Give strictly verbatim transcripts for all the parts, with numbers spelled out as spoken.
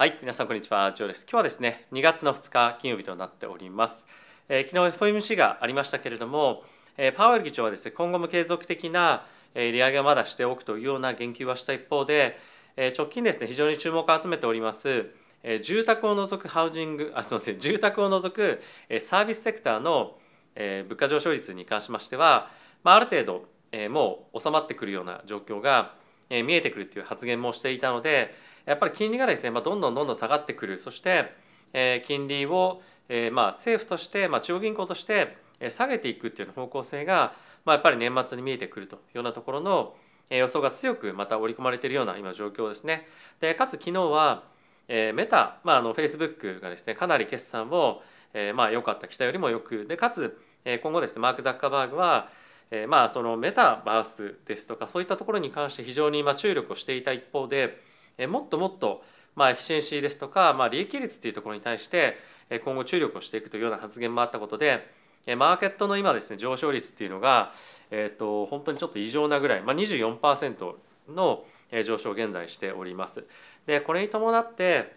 はい、皆さんこんにちは、ジョーです。今日はですね、にがつのふつか金曜日となっております。えー、昨日 エフオーエムシー がありましたけれども、えー、パウエル議長はですね、今後も継続的な、えー、利上げをまだしておくというような言及はした一方で、えー、直近ですね、非常に注目を集めております、えー、住宅を除くハウジング、あ、すみません、住宅を除く、えー、サービスセクターの、えー、物価上昇率に関しましては、まあ、ある程度、えー、もう収まってくるような状況が、えー、見えてくるという発言もしていたので、やっぱり金利がですね、まあ、どんどんどんどん下がってくる。そして、えー、金利を、えーまあ、政府として、まあ、中央銀行として、えー、下げていくという方向性が、まあ、やっぱり年末に見えてくるというようなところの、えー、予想が強くまた織り込まれているような今状況ですね。で、かつ昨日は、えー、メタ、まあ、あの Facebook がですね、かなり決算を、えーまあ、良かった、期待よりもよく、でかつ、えー、今後ですね、マーク・ザッカーバーグは、えーまあ、そのメタバースですとかそういったところに関して非常に今注力をしていた一方で、もっともっとまあエフィシェンシーですとかまあ利益率というところに対して今後注力をしていくというような発言もあったことで、マーケットの今ですね、上昇率というのがえと本当にちょっと異常なぐらい、まあ にじゅうよんパーセント の上昇を現在しております。で、これに伴って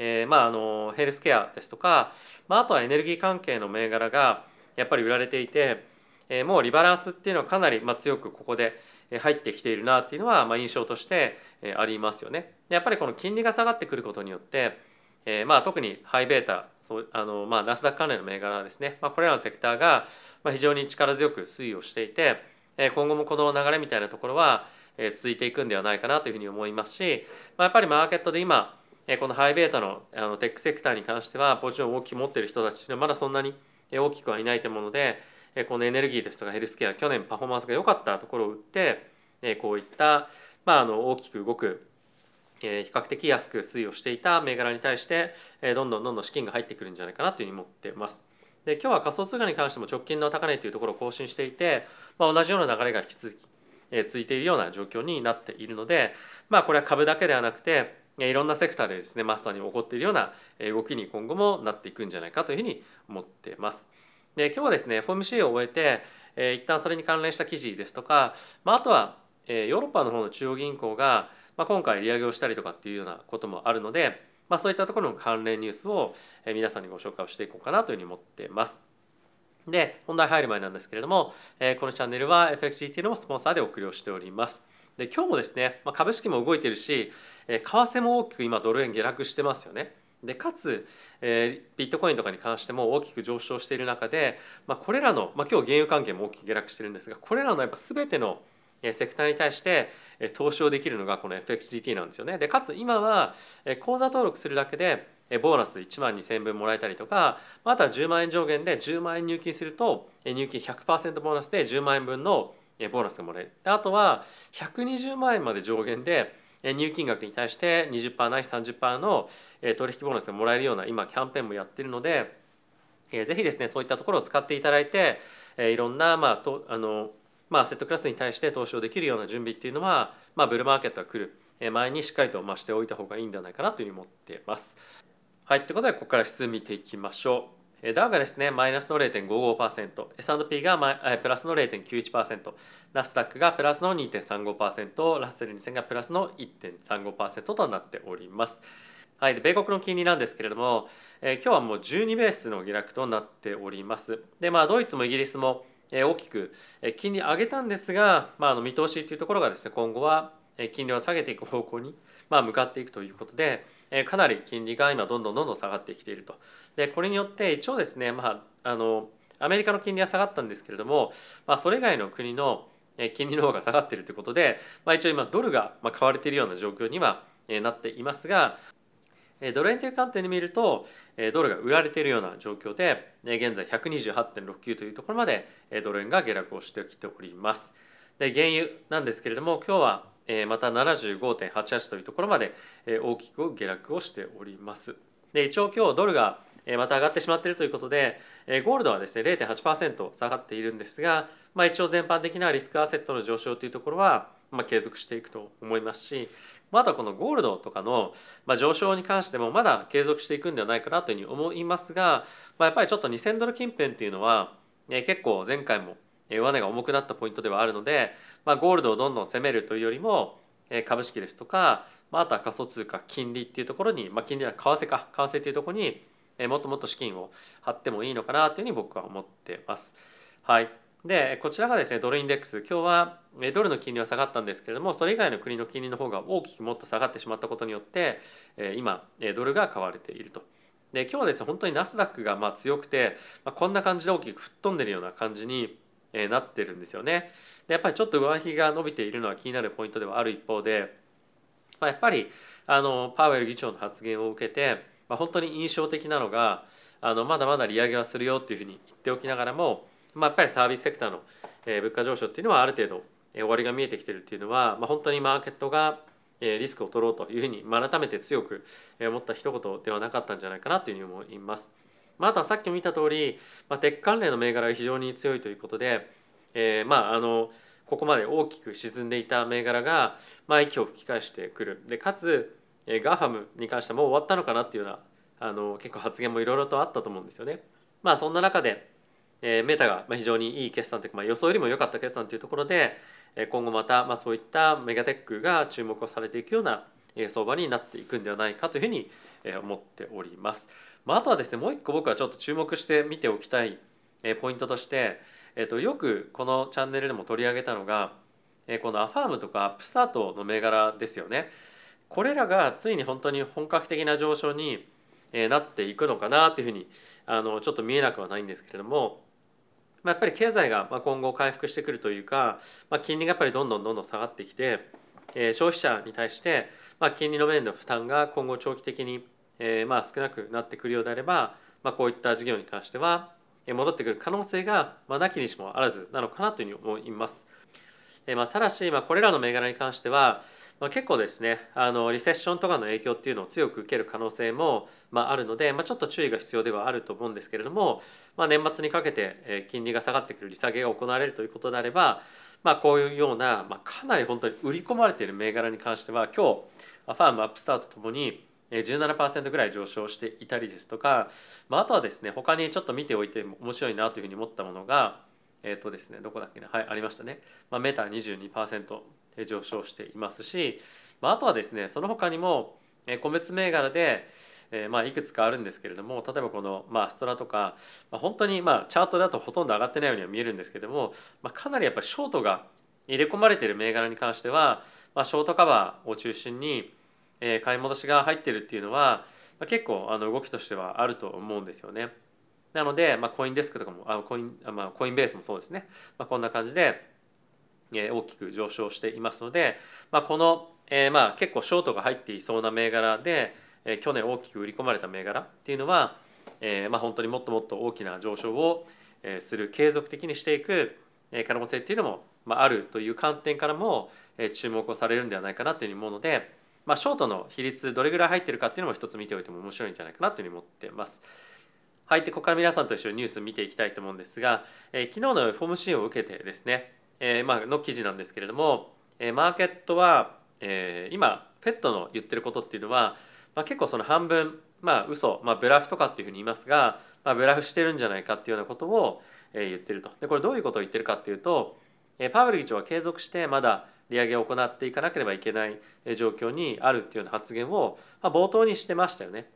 えまああのヘルスケアですとか、まああとはエネルギー関係の銘柄がやっぱり売られていて、えもうリバランスっていうのはかなりまあ強くここで入ってきているなっていうのはまあ印象としてありますよね。やっぱりこの金利が下がってくることによって、えー、まあ特にハイベータ、そうあのまあナスダック関連の銘柄ですね、まあ、これらのセクターが非常に力強く推移をしていて、今後もこの流れみたいなところは続いていくんではないかなというふうに思いますし、まあ、やっぱりマーケットで今このハイベータのテックセクターに関してはポジションを大きく持っている人たちはまだそんなに大きくはいないと思うので、このエネルギーですとかヘルスケア、去年パフォーマンスが良かったところを打って、こういった、まあ、あの大きく動く、比較的安く推移をしていた銘柄に対して、どんどんどんどん資金が入ってくるんじゃないかなというふうに思っています。で、今日は仮想通貨に関しても直近の高値というところを更新していて、まあ、同じような流れが引き続き続いているような状況になっているので、まあ、これは株だけではなくて、いろんなセクターでですね、まさに起こっているような動きに今後もなっていくんじゃないかというふうに思っています。で、今日はですね エフオーエムシー を終えて、えー、一旦それに関連した記事ですとか、まあ、あとは、えー、ヨーロッパの方の中央銀行が、まあ、今回利上げをしたりとかっていうようなこともあるので、まあ、そういったところの関連ニュースを、えー、皆さんにご紹介をしていこうかなというふうに思っています。で、本題入る前なんですけれども、えー、このチャンネルは エフエックスジーティー のスポンサーでお送りをしております。で、今日もですね、まあ、株式も動いているし、えー、為替も大きく今ドル円下落してますよね。でかつ、えー、ビットコインとかに関しても大きく上昇している中で、まあ、これらの、まあ、今日原油関係も大きく下落しているんですが、これらのやっぱ全てのセクターに対して投資をできるのがこの エフエックスジーティー なんですよね。でかつ今は口座登録するだけでボーナスいちまんにせんえんぶんもらえたりとか、あとはじゅうまんえん上限でじゅうまんえん入金すると入金 ひゃくパーセント ボーナスでじゅうまんえんぶんのボーナスがもらえる。あとはひゃくにじゅうまんえんまで上限で入金額に対して にじゅっパーセント ないし さんじゅっパーセント の取引ボーナスがもらえるような今キャンペーンもやっているので、ぜひですねそういったところを使っていただいて、いろんなまあとあのまあアセットクラスに対して投資をできるような準備っていうのは、まあブルーマーケットが来る前にしっかりとしておいた方がいいんじゃないかなというふうに思っています。はい、ということでここから指数見ていきましょう。ダウがですねマイナスの ゼロてんごごパーセント、 エスアンドピー がプラスの ゼロてんきゅういちパーセント、 ナスダックがプラスの にてんさんごパーセント、 ラッセルにせんがプラスの いってんさんごパーセント となっております。はい、で米国の金利なんですけれども、えー、今日はもうじゅうにベースの下落となっております。で、まあ、ドイツもイギリスも大きく金利上げたんですが、まあ、あの見通しというところがですね今後は金利を下げていく方向にまあ向かっていくということで、かなり金利が今どんどんどんどん下がってきていると。でこれによって一応ですね、まあ、あのアメリカの金利は下がったんですけれども、まあ、それ以外の国の金利の方が下がっているということで、まあ、一応今ドルが買われているような状況にはなっていますが、ドル円という観点で見るとドルが売られているような状況で、現在 ひゃくにじゅうはちてんろくきゅう というところまでドル円が下落をしてきております。で原油なんですけれども、今日はまた ななじゅうごてんはちはち というところまで大きく下落をしております。で一応今日ドルがまた上がってしまっているということで、ゴールドはですね ゼロてんはちパーセント 下がっているんですが、まあ、一応全般的なリスクアセットの上昇というところはまあ継続していくと思いますし、またこのゴールドとかの上昇に関してもまだ継続していくんではないかなというふうに思いますが、まあ、やっぱりちょっとにせんドル近辺っていうのは結構前回も上値が重くなったポイントではあるので、まあ、ゴールドをどんどん攻めるというよりも株式ですとか、まあ、あとは仮想通貨金利っていうところに、まあ、金利は為替か為替っていうところに、えー、もっともっと資金を張ってもいいのかなというふうに僕は思ってます。はい。でこちらがですねドルインデックス、今日はドルの金利は下がったんですけれども、それ以外の国の金利の方が大きくもっと下がってしまったことによって今ドルが買われていると。で今日はですね本当にナスダックがまあ強くて、まあ、こんな感じで大きく吹っ飛んでるような感じになってるんですよね。でやっぱりちょっと上髭が伸びているのは気になるポイントではある一方で、まあ、やっぱりあのパウエル議長の発言を受けて、まあ、本当に印象的なのがあのまだまだ利上げはするよっていうふうに言っておきながらも、まあ、やっぱりサービスセクターの物価上昇っていうのはある程度終わりが見えてきてるっていうのは、まあ、本当にマーケットがリスクを取ろうというふうに改めて強く思った一言ではなかったんじゃないかなというふうに思います。まあ、あとはさっき見た通り、まあ、鉄関連の銘柄が非常に強いということで、えー、まああのここまで大きく沈んでいた銘柄が、まあ、息を吹き返してくる。でかつガファムに関してはもう終わったのかなっていうようなあの結構発言もいろいろとあったと思うんですよね。まあそんな中でメタが非常にいい決算というか、まあ、予想よりも良かった決算というところで、今後また、まあ、そういったメガテックが注目をされていくような相場になっていくんではないかというふうに思っております。まあ、あとはですねもう一個僕はちょっと注目して見ておきたいポイントとして、えっと、よくこのチャンネルでも取り上げたのがこのアファームとかアップスタートの銘柄ですよね。これらがついに本当に本格的な上昇になっていくのかなというふうにあのちょっと見えなくはないんですけれども、やっぱり経済が今後回復してくるというか、金利がやっぱりどんどんどんどん下がってきて、消費者に対して金利の面の負担が今後長期的にまあ少なくなってくるようであれば、こういった事業に関しては戻ってくる可能性がなきにしもあらずなのかなというふうに思います。ただしこれらの銘柄に関しては結構ですねあのリセッションとかの影響っていうのを強く受ける可能性もあるので、まあ、ちょっと注意が必要ではあると思うんですけれども、まあ、年末にかけて金利が下がってくる利下げが行われるということであれば、まあ、こういうような、まあ、かなり本当に売り込まれている銘柄に関しては今日アファームアップスタートともに じゅうななパーセント ぐらい上昇していたりですとか、まあ、あとはですね他にちょっと見ておいて面白いなというふうに思ったものがえーとですね、どこだっけな、はい、ありましたね、まあ、メタ にじゅうにパーセント 上昇していますし、まあ、あとはですねその他にも個別銘柄で、えーまあ、いくつかあるんですけれども、例えばこの、まあ、ストラとか、まあ、本当に、まあ、チャートだとほとんど上がってないようには見えるんですけれども、まあ、かなりやっぱりショートが入れ込まれている銘柄に関しては、まあ、ショートカバーを中心に、えー、買い戻しが入っているっていうのは、まあ、結構あの動きとしてはあると思うんですよね。なので、まあ、コインデスクとかもあコイン、まあ、コインベースもそうですね、まあ、こんな感じで、えー、大きく上昇していますので、まあ、この、えーまあ、結構ショートが入っていそうな銘柄で、えー、去年大きく売り込まれた銘柄っていうのは、えーまあ、本当にもっともっと大きな上昇を、えー、する継続的にしていく、えー、可能性っていうのも、まあ、あるという観点からも、えー、注目をされるんではないかなというふうに思うので、まあ、ショートの比率どれぐらい入ってるかっていうのも一つ見ておいても面白いんじゃないかなというふうに思っています。はい、でここから皆さんと一緒にニュース見ていきたいと思うんですが、えー、昨日の エフオーエムシー を受けてですね、えーまあの記事なんですけれども、えー、マーケットは、えー、今フェットの言ってることっていうのは、まあ、結構その半分、まあ、嘘、まあ、ブラフとかっていうふうに言いますが、まあ、ブラフしてるんじゃないかっていうようなことを、えー、言ってると。でこれどういうことを言ってるかっていうと、えー、パウエル議長は継続してまだ利上げを行っていかなければいけない状況にあるっていうような発言を、まあ、冒頭にしてましたよね。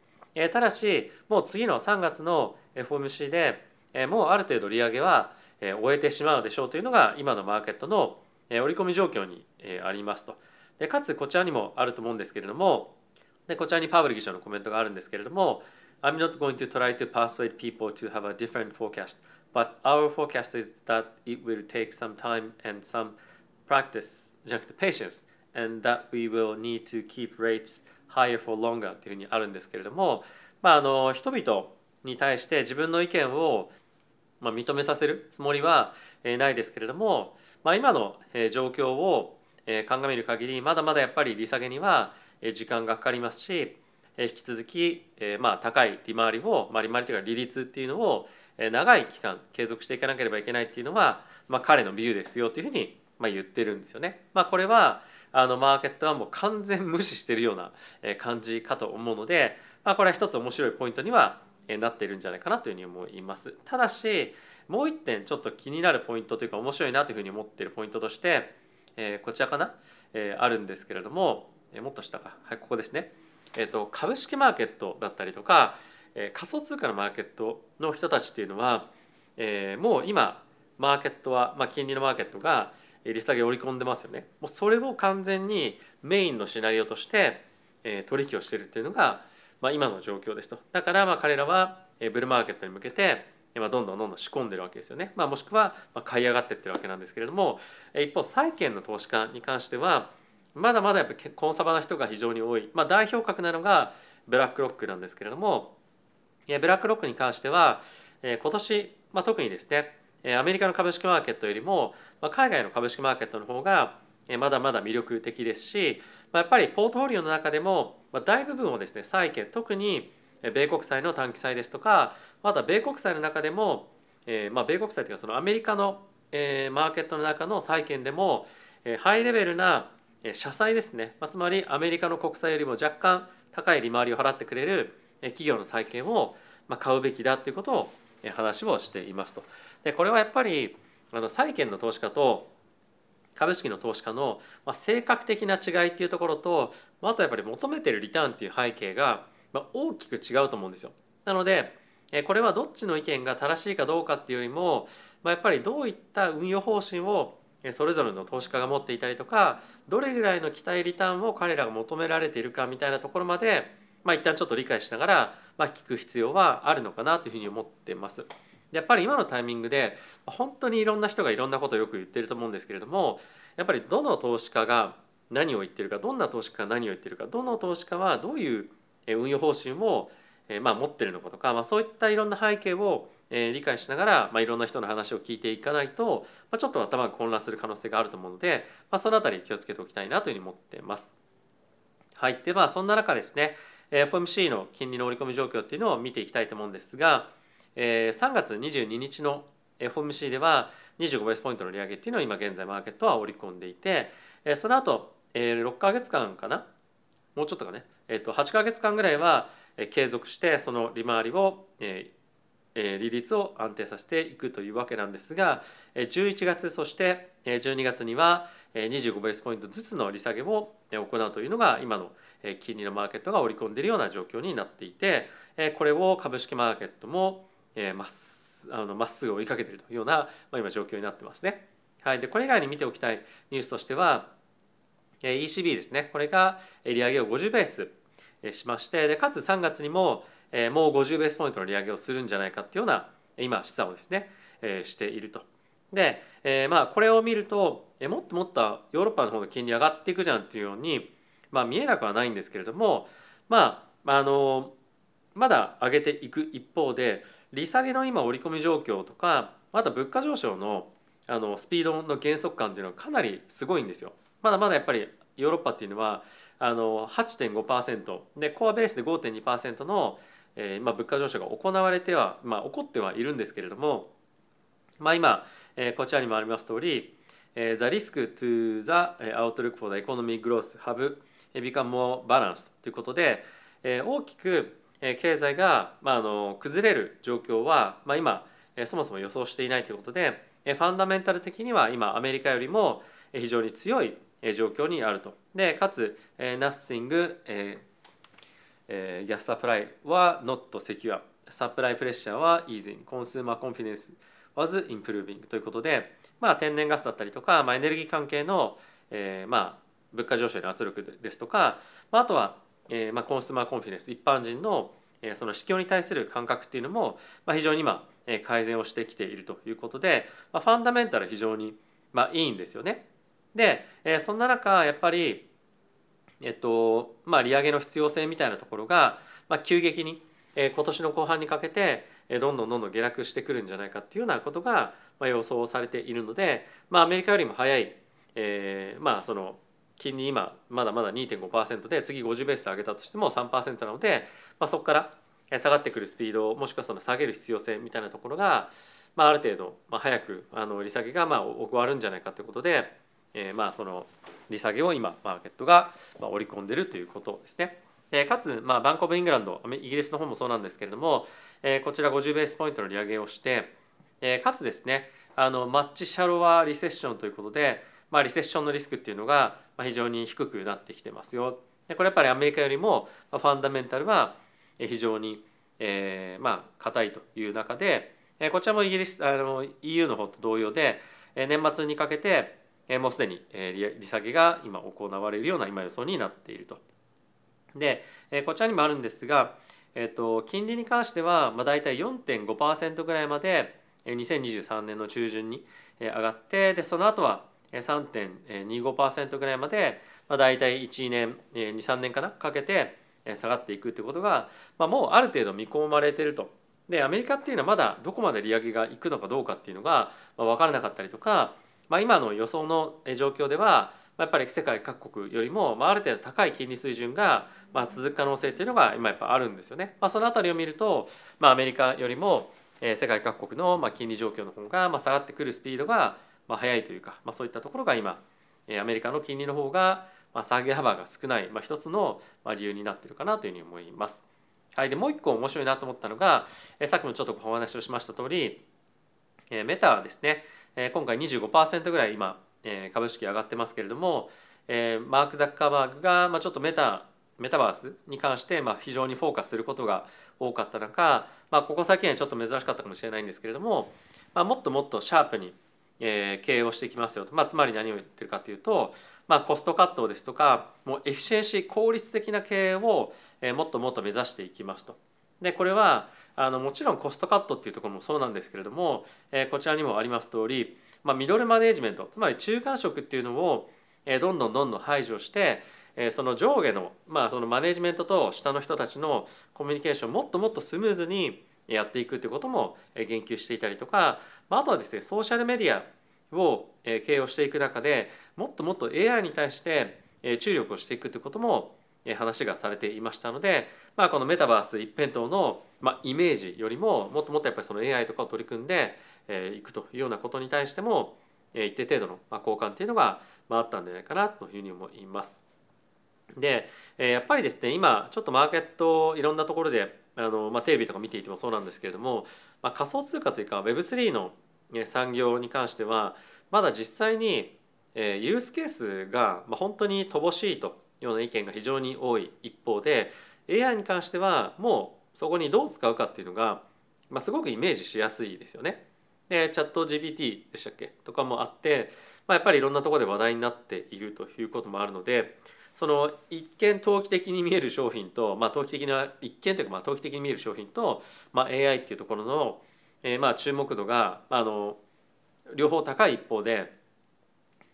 ただしもう次のさんがつの エフオーエムシー でもうある程度利上げは終えてしまうでしょうというのが今のマーケットの織り込み状況にありますと。でかつこちらにもあると思うんですけれども、でこちらにパウエル議長のコメントがあるんですけれども、 I'm not going to try to persuade people to have a different forecast, but our forecast is that it will take some time and some practice じゃなくて patience and that we will need to keep rates higher for longer というふうにあるんですけれども、まあ、あの人々に対して自分の意見を、まあ、認めさせるつもりはないですけれども、まあ、今の状況を鑑みる限りまだまだやっぱり利下げには時間がかかりますし、引き続き、まあ、高い利回りを、まあ、利回りというか利率っていうのを長い期間継続していかなければいけないっていうのは、まあ、彼のビューですよというふうに言ってるんですよね。まあ、これはあのマーケットはもう完全無視しているような感じかと思うので、まあ、これは一つ面白いポイントにはなっているんじゃないかなというふうに思います。ただしもう一点ちょっと気になるポイントというか面白いなというふうに思っているポイントとして、えー、こちらかな、えー、あるんですけれども、えもっと下か、はい、ここですね、えーと、株式マーケットだったりとか、えー、仮想通貨のマーケットの人たちっていうのは、えー、もう今マーケットは、まあ、金利のマーケットが利下げを織り込んでますよね。もうそれを完全にメインのシナリオとして、えー、取引をしているっていうのが、まあ、今の状況ですと。だからまあ彼らはブルマーケットに向けてどんどんどんどん仕込んでるわけですよね、まあ、もしくは買い上がってってるわけなんですけれども、一方債券の投資家に関してはまだまだやっぱりコンサバな人が非常に多い、まあ、代表格なのがブラックロックなんですけれども、ブラックロックに関しては今年、まあ、特にですねアメリカの株式マーケットよりも海外の株式マーケットの方がまだまだ魅力的ですし、やっぱりポートフォリオの中でも大部分をですね債券、特に米国債の短期債ですとか、また米国債の中でも、えーまあ、米国債というかそのアメリカの、えー、マーケットの中の債券でも、えー、ハイレベルな、えー、社債ですね、まあ、つまりアメリカの国債よりも若干高い利回りを払ってくれる、えー、企業の債券を、まあ、買うべきだということを、えー、話をしていますと。でこれはやっぱりあの債券の投資家と株式の投資家の、まあ、性格的な違いっていうところと、まあ、あとやっぱり求めているリターンっていう背景がまあ、大きく違うと思うんですよ。なのでこれはどっちの意見が正しいかどうかっていうよりも、まあ、やっぱりどういった運用方針をそれぞれの投資家が持っていたりとか、どれぐらいの期待リターンを彼らが求められているかみたいなところまで、まあ、一旦ちょっと理解しながら、まあ、聞く必要はあるのかなというふうに思ってます。やっぱり今のタイミングで本当にいろんな人がいろんなことをよく言ってると思うんですけれども、やっぱりどの投資家が何を言ってるか、どんな投資家が何を言ってるか、どの投資家はどういう運用方針をまあ持ってるのかとか、まあ、そういったいろんな背景を理解しながら、まあ、いろんな人の話を聞いていかないと、まあ、ちょっと頭が混乱する可能性があると思うので、まあ、そのあたり気をつけておきたいなというふうに思ってます。はい、でまあそんな中ですね エフオーエムシー の金利の織り込み状況っていうのを見ていきたいと思うんですが、さんがつにじゅうににちの エフオーエムシー ではにじゅうごベースポイントの利上げっていうのを今現在マーケットは織り込んでいて、その後ろっかげつかんかな、もうちょっとかね、えっと、はちかげつかんぐらいは継続してその利回りを、えー、利率を安定させていくというわけなんですが、じゅういちがつそしてじゅうにがつにはにじゅうごベースポイントずつの利下げを行うというのが今の金利のマーケットが織り込んでいるような状況になっていて、これを株式マーケットもまっすぐ追いかけているというような、まあ、今状況になってますね。はい、でこれ以外に見ておきたいニュースとしてはイーシービー ですね、これが利上げをごじゅうベースしまして、でかつさんがつにももうごじゅうベースポイントの利上げをするんじゃないかっていうような今示唆をですねしていると。で、まあ、これを見るともっともっとヨーロッパの方の金利上がっていくじゃんっていうように、まあ、見えなくはないんですけれども、まあ、あのまだ上げていく一方で利下げの今織り込み状況とか、また物価上昇 の, あのスピードの減速感っていうのはかなりすごいんですよ。まだまだやっぱりヨーロッパっていうのはあの はちてんごパーセント でコアベースで ごてんにパーセント の、えーまあ、物価上昇が行われては、まあ、起こってはいるんですけれども、まあ、今、えー、こちらにもあります通り、えー、The risk to the outlook for the economic growth have become more balanced ということで、えー、大きく経済が、まあ、あの崩れる状況は、まあ、今そもそも予想していないということで、ファンダメンタル的には今アメリカよりも非常に強い状況にあると。でかつ Nothing Gas Supply は Not Secure サプライプレッシャーは Easing Consumer Confidence was Improving ということで、まあ、天然ガスだったりとか、まあ、エネルギー関係の、えーまあ、物価上昇への圧力ですとか、まあ、あとは、えーまあ、Consumer Confidence 一般人の、えー、その市況に対する感覚っていうのも、まあ、非常に今改善をしてきているということで、まあ、ファンダメンタル非常に、まあ、いいんですよね。でそんな中やっぱり、えっとまあ、利上げの必要性みたいなところが、まあ、急激に今年の後半にかけてどんどんどんどん下落してくるんじゃないかっていうようなことが予想されているので、まあ、アメリカよりも早い、えーまあ、その金利今まだまだ にてんごパーセント で次ごじゅうベース上げたとしても さんパーセント なので、まあ、そこから下がってくるスピード、もしくはその下げる必要性みたいなところが、まあ、ある程度、まあ、早くあの利下げがまあ終わるんじゃないかということで、えー、まあその利下げを今マーケットが織り込んでいるということですね。でかつまあバンクオブイングランド、イギリスの方もそうなんですけれども、えー、こちらごじゅうベースポイントの利上げをして、えー、かつですねあのマッチシャロワーリセッションということで、まあ、リセッションのリスクっていうのが非常に低くなってきてますよ。でこれやっぱりアメリカよりもファンダメンタルは非常に、えー、まあ硬いという中で、こちらもイギリスあの イーユー の方と同様で年末にかけてもうすでに利下げが今行われるような今予想になっていると。でこちらにもあるんですが、えっと、金利に関してはだいたい よんてんごパーセント ぐらいまでにせんにじゅうさんねんの中旬に上がって、でその後は さんてんにじゅうごパーセント ぐらいまでだいたいいちねん にさんねんかなかけて下がっていくということが、まあ、もうある程度見込まれていると。でアメリカっていうのはまだどこまで利上げがいくのかどうかっていうのが分からなかったりとか、まあ、今の予想の状況ではやっぱり世界各国よりもある程度高い金利水準が続く可能性というのが今やっぱあるんですよね。まあ、そのあたりを見ると、まあ、アメリカよりも世界各国の金利状況の方が下がってくるスピードが速いというか、まあ、そういったところが今アメリカの金利の方が下げ幅が少ない、まあ、一つの理由になっているかなというふうに思います。はい、でもう一個面白いなと思ったのが、さっきもちょっとお話をしました通り、メタですね、今回 にじゅうごパーセント ぐらい今株式上がってますけれども、マーク・ザッカーバーグがちょっとメタメタバースに関して非常にフォーカスすることが多かった中、まあ、ここ最近はちょっと珍しかったかもしれないんですけれども、まあ、もっともっとシャープに経営をしていきますよと、まあ、つまり何を言ってるかというと、まあ、コストカットですとかもうエフィシエンシー効率的な経営をもっともっと目指していきますと。でこれはあのもちろんコストカットっていうところもそうなんですけれども、えー、こちらにもあります通り、まあ、ミドルマネージメント、つまり中間職っていうのを、えー、どんどんどんどん排除して、えー、その上下の、まあ、そのマネージメントと下の人たちのコミュニケーションをもっともっとスムーズにやっていくということも言及していたりとか、まあ、あとはですねソーシャルメディアを経営をしていく中でもっともっと エーアイ に対して注力をしていくということも話がされていましたので、まあ、このメタバース一辺倒の、まあ、イメージよりももっともっとやっぱりその エーアイ とかを取り組んでいくというようなことに対しても一定程度の交換というのがあったんじゃないかなというふうに思います。でやっぱりですね今ちょっとマーケットいろんなところであの、まあ、テレビとか見ていてもそうなんですけれども、まあ、仮想通貨というか ウェブスリー の産業に関してはまだ実際にユースケースが本当に乏しいとような意見が非常に多い一方で、 エーアイ に関してはもうそこにどう使うかっていうのが、まあ、すごくイメージしやすいですよね。でチャット ジーピーティー でしたっけとかもあって、まあ、やっぱりいろんなところで話題になっているということもあるので、その一見投機的に見える商品と、まあ、投機的な一見というかまあ投機的に見える商品と、まあ、エーアイ っていうところの、えー、まあ注目度があの両方高い一方で、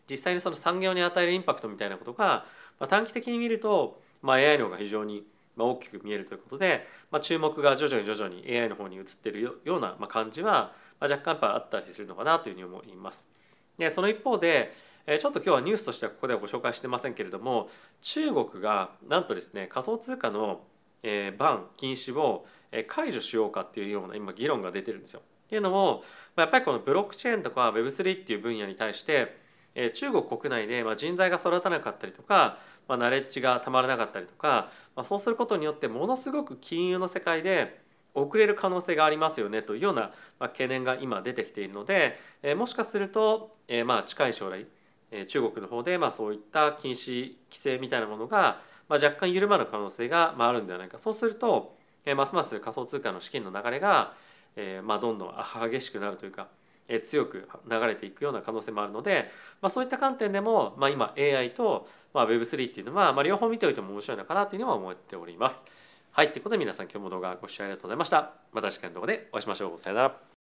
実際にその産業に与えるインパクトみたいなことが短期的に見ると、まあ、エーアイ の方が非常に大きく見えるということで、まあ、注目が徐々に徐々に エーアイ の方に移っているような感じは若干やっぱあったりするのかなというふうに思います。でその一方でちょっと今日はニュースとしてはここではご紹介してませんけれども、中国がなんとですね仮想通貨のバン禁止を解除しようかっていうような今議論が出てるんですよ。というのもやっぱりこのブロックチェーンとか ウェブスリー っていう分野に対して中国国内で人材が育たなかったりとかナレッジがたまらなかったりとか、そうすることによってものすごく金融の世界で遅れる可能性がありますよねというような懸念が今出てきているので、もしかすると近い将来中国の方でそういった禁止規制みたいなものが若干緩まる可能性があるんではないか。そうするとますます仮想通貨の資金の流れがどんどん激しくなるというか強く流れていくような可能性もあるので、まあ、そういった観点でも、まあ、今 エーアイ と ウェブスリー っていうのは、まあ、両方見ておいても面白いのかなというのは思っております。はい、ということで皆さん今日も動画ご視聴ありがとうございました。また次回の動画でお会いしましょう。さよなら。